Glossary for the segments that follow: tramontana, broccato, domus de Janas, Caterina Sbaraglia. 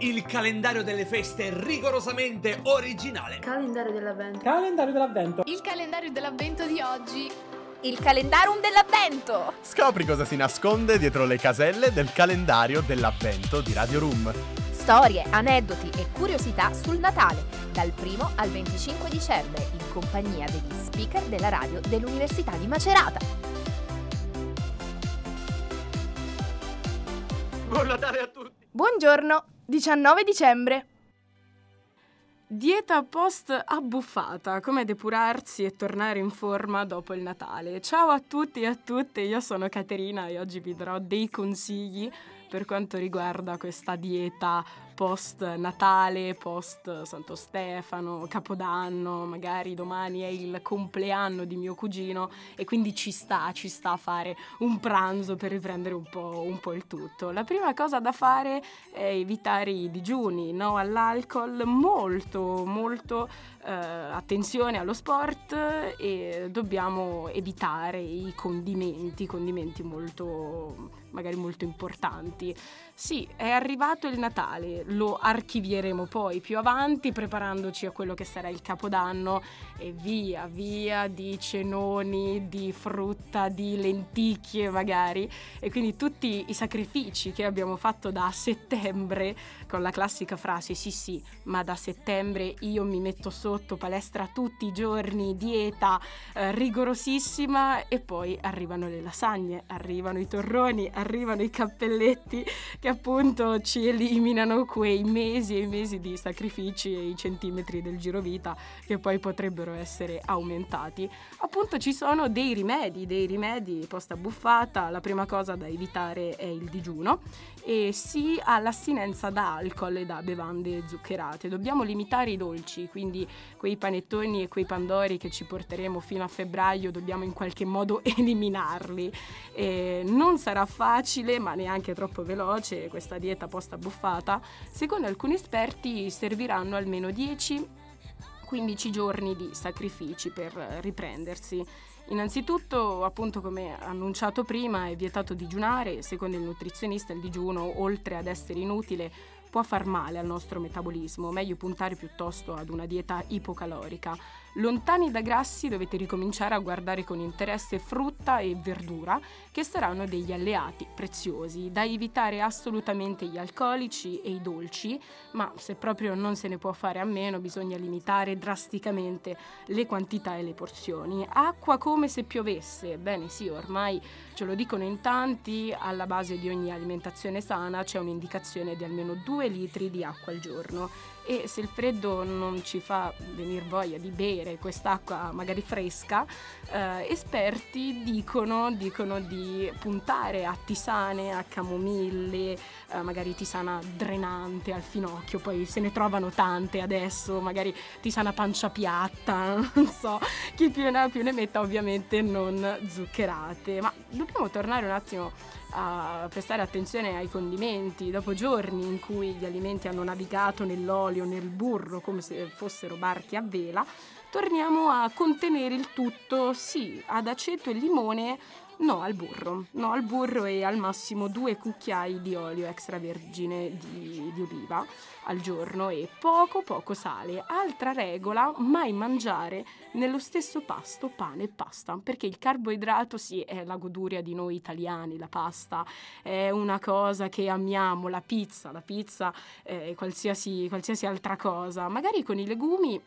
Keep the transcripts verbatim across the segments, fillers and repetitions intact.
il calendario delle feste rigorosamente originale. Calendario dell'avvento. Calendario dell'avvento. Il calendario dell'avvento di oggi. Il calendarum dell'avvento. Scopri cosa si nasconde dietro le caselle del calendario dell'avvento di Radio Room. Storie, aneddoti e curiosità sul Natale, dal primo al venticinque dicembre, in compagnia degli speaker della radio dell'Università di Macerata. Buon Natale a tutti! Buongiorno, diciannove dicembre. Dieta post abbuffata, come depurarsi e tornare in forma dopo il Natale. Ciao a tutti e a tutte, io sono Caterina e oggi vi darò dei consigli per quanto riguarda questa dieta post Natale, post Santo Stefano, Capodanno, magari domani è il compleanno di mio cugino e quindi ci sta, ci sta a fare un pranzo per riprendere un po', un po' il tutto. La prima cosa da fare è evitare i digiuni, no all'alcol, molto, molto eh, attenzione allo sport e dobbiamo evitare i condimenti, condimenti molto... magari molto importanti. Sì, è arrivato il Natale, lo archivieremo poi più avanti preparandoci a quello che sarà il Capodanno e via via di cenoni, di frutta, di lenticchie magari, e quindi tutti i sacrifici che abbiamo fatto da settembre con la classica frase sì sì ma da settembre io mi metto sotto palestra tutti i giorni, dieta eh, rigorosissima, e poi arrivano le lasagne, arrivano i torroni, arrivano i cappelletti che appunto ci eliminano quei mesi e mesi di sacrifici e i centimetri del girovita che poi potrebbero essere aumentati. Appunto ci sono dei rimedi, dei rimedi post abbuffata. La prima cosa da evitare è il digiuno e sì all'astinenza da alcol e da bevande zuccherate. Dobbiamo limitare i dolci, quindi quei panettoni e quei pandori che ci porteremo fino a febbraio dobbiamo in qualche modo eliminarli. E non sarà facile facile ma neanche troppo veloce questa dieta post abbuffata. Secondo alcuni esperti serviranno almeno dieci quindici giorni di sacrifici per riprendersi. Innanzitutto, appunto, come annunciato prima, è vietato digiunare. Secondo il nutrizionista il digiuno, oltre ad essere inutile, può far male al nostro metabolismo, meglio puntare piuttosto ad una dieta ipocalorica. Lontani da grassi dovete ricominciare a guardare con interesse frutta e verdura, che saranno degli alleati preziosi. Da evitare assolutamente gli alcolici e i dolci, ma se proprio non se ne può fare a meno bisogna limitare drasticamente le quantità e le porzioni. Acqua come se piovesse, bene sì, ormai ce lo dicono in tanti, alla base di ogni alimentazione sana c'è un'indicazione di almeno due litri di acqua al giorno, e se il freddo non ci fa venire voglia di bere quest'acqua magari fresca, eh, esperti dicono, dicono di puntare a tisane, a camomille, eh, magari tisana drenante al finocchio, poi se ne trovano tante adesso, magari tisana pancia piatta, non so, chi più ne ha più ne metta, ovviamente non zuccherate. Ma dobbiamo tornare un attimo a prestare attenzione ai condimenti. Dopo giorni in cui gli alimenti hanno navigato nell'olio, nel burro, come se fossero barche a vela, torniamo a contenere il tutto, sì, ad aceto e limone, no al burro, no al burro e al massimo due cucchiai di olio extravergine di, di oliva al giorno e poco poco sale. Altra regola, mai mangiare nello stesso pasto pane e pasta, perché il carboidrato sì è la goduria di noi italiani, la pasta è una cosa che amiamo, la pizza, la pizza eh, qualsiasi, qualsiasi altra cosa, magari con i legumi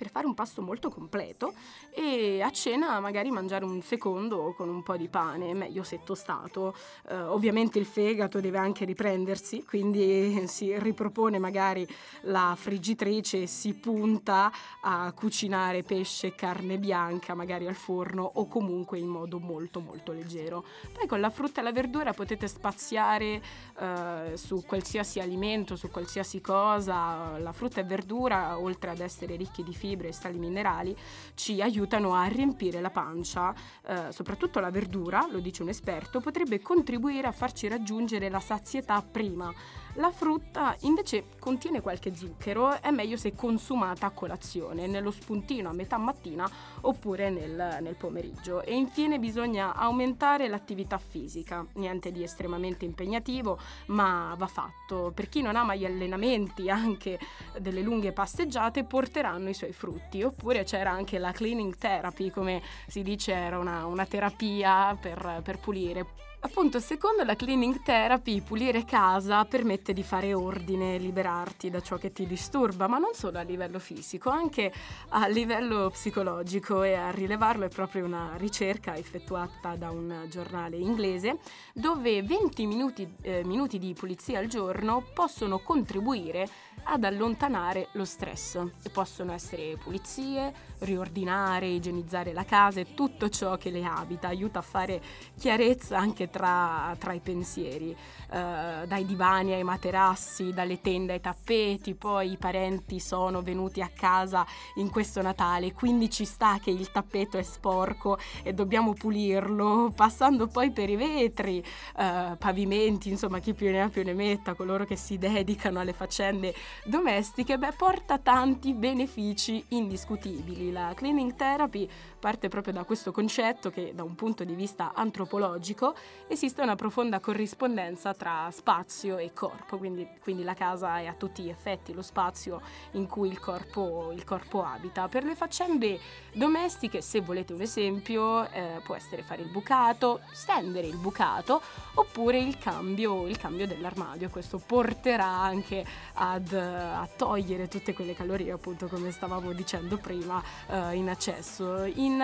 per fare un pasto molto completo, e a cena magari mangiare un secondo con un po' di pane, meglio se tostato. Eh, ovviamente il fegato deve anche riprendersi, quindi si ripropone magari la friggitrice e si punta a cucinare pesce, carne bianca, magari al forno o comunque in modo molto molto leggero. Poi con la frutta e la verdura potete spaziare eh, su qualsiasi alimento, su qualsiasi cosa. La frutta e verdura, oltre ad essere ricchi di fibre e sali minerali, ci aiutano a riempire la pancia, eh, soprattutto la verdura, lo dice un esperto, potrebbe contribuire a farci raggiungere la sazietà prima. La frutta invece contiene qualche zucchero, è meglio se consumata a colazione, nello spuntino a metà mattina oppure nel, nel pomeriggio. E infine bisogna aumentare l'attività fisica, niente di estremamente impegnativo ma va fatto. Per chi non ama gli allenamenti, anche delle lunghe passeggiate porteranno i suoi frutti. Oppure c'era anche la cleaning therapy, come si dice, era una, una terapia per, per pulire. Appunto, secondo la cleaning therapy, pulire casa permette di fare ordine, liberarti da ciò che ti disturba, ma non solo a livello fisico, anche a livello psicologico, e a rilevarlo è proprio una ricerca effettuata da un giornale inglese, dove venti minuti, eh, minuti di pulizia al giorno possono contribuire ad allontanare lo stress. E possono essere pulizie, riordinare, igienizzare la casa e tutto ciò che le abita, aiuta a fare chiarezza anche Tra, tra i pensieri, eh, dai divani ai materassi, dalle tende ai tappeti. Poi i parenti sono venuti a casa in questo Natale, quindi ci sta che il tappeto è sporco e dobbiamo pulirlo, passando poi per i vetri, eh, pavimenti, insomma chi più ne ha più ne metta. Coloro che si dedicano alle faccende domestiche, beh, porta tanti benefici indiscutibili. La cleaning therapy parte proprio da questo concetto che, da un punto di vista antropologico, esiste una profonda corrispondenza tra spazio e corpo, quindi, quindi la casa è a tutti gli effetti lo spazio in cui il corpo, il corpo abita. Per le faccende domestiche, se volete un esempio, eh, può essere fare il bucato, stendere il bucato, oppure il cambio, il cambio dell'armadio. Questo porterà anche ad, a togliere tutte quelle calorie, appunto, come stavamo dicendo prima, eh, in eccesso. In,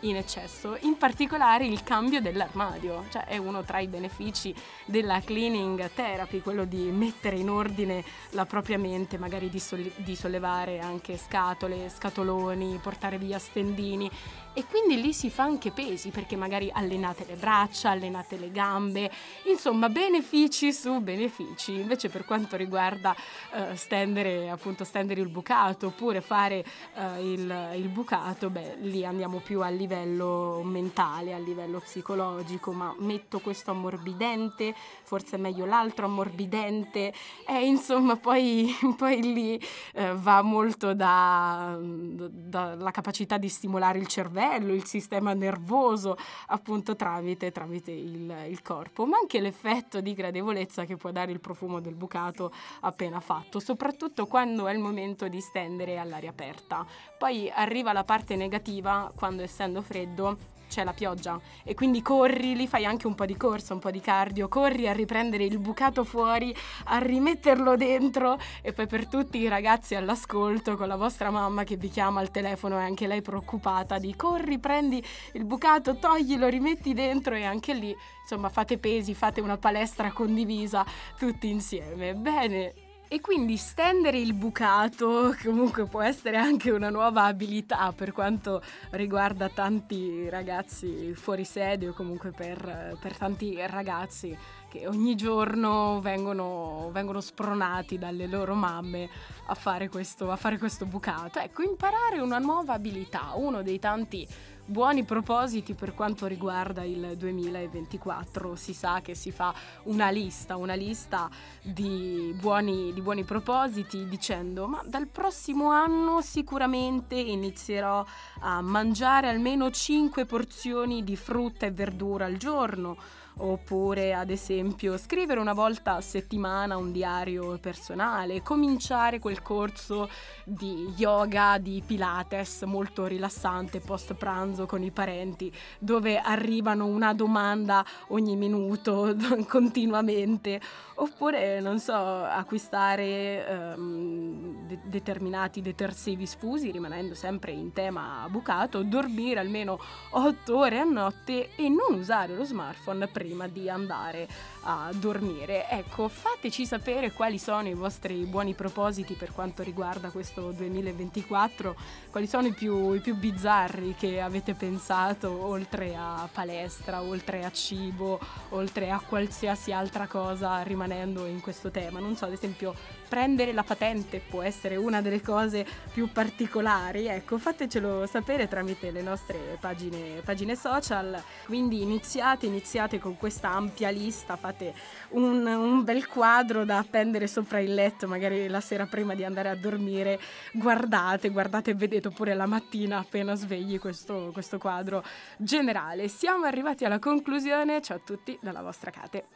in eccesso, in particolare il cambio dell'armadio, cioè è uno tra i benefici della cleaning therapy, quello di mettere in ordine la propria mente, magari di, sol- di sollevare anche scatole, scatoloni, portare via stendini. E quindi lì si fa anche pesi, perché magari allenate le braccia, allenate le gambe, insomma benefici su benefici. Invece per quanto riguarda eh, stendere appunto stendere il bucato oppure fare eh, il, il bucato, beh, lì andiamo più a livello mentale, a livello psicologico. Ma metto questo ammorbidente, forse è meglio l'altro ammorbidente, e insomma poi, poi lì eh, va molto da, da la capacità di stimolare il cervello, il sistema nervoso, appunto tramite, tramite il, il corpo, ma anche l'effetto di gradevolezza che può dare il profumo del bucato appena fatto, soprattutto quando è il momento di stendere all'aria aperta. Poi arriva la parte negativa, quando essendo freddo c'è la pioggia e quindi corri, lì fai anche un po' di corsa, un po' di cardio, corri a riprendere il bucato fuori, a rimetterlo dentro. E poi per tutti i ragazzi all'ascolto, con la vostra mamma che vi chiama al telefono e anche lei preoccupata, di corri, prendi il bucato, toglilo, rimetti dentro. E anche lì, insomma, fate pesi, fate una palestra condivisa tutti insieme. Bene. E quindi stendere il bucato comunque può essere anche una nuova abilità per quanto riguarda tanti ragazzi fuori sede, o comunque per, per tanti ragazzi che ogni giorno vengono, vengono spronati dalle loro mamme a fare questo, a fare questo bucato. Ecco, imparare una nuova abilità, uno dei tanti buoni propositi per quanto riguarda il duemilaventiquattro. Si sa che si fa una lista, una lista di buoni, di buoni propositi, dicendo: ma dal prossimo anno sicuramente inizierò a mangiare almeno cinque porzioni di frutta e verdura al giorno. Oppure, ad esempio, scrivere una volta a settimana un diario personale, cominciare quel corso di yoga, di pilates molto rilassante post pranzo con i parenti, dove arrivano una domanda ogni minuto continuamente. Oppure, non so, acquistare ehm, de- determinati detersivi sfusi, rimanendo sempre in tema bucato, dormire almeno otto ore a notte e non usare lo smartphone prima prima di andare a dormire. Ecco, fateci sapere quali sono i vostri buoni propositi per quanto riguarda questo duemilaventiquattro, quali sono i più, i più bizzarri che avete pensato, oltre a palestra, oltre a cibo, oltre a qualsiasi altra cosa, rimanendo in questo tema. Non so, ad esempio prendere la patente può essere una delle cose più particolari. Ecco, fatecelo sapere tramite le nostre pagine, pagine social. Quindi iniziate, iniziate con su questa ampia lista fate un, un bel quadro da appendere sopra il letto, magari la sera prima di andare a dormire guardate, guardate e vedete, oppure la mattina appena svegli questo, questo quadro generale. Siamo arrivati alla conclusione, ciao a tutti dalla vostra Cate.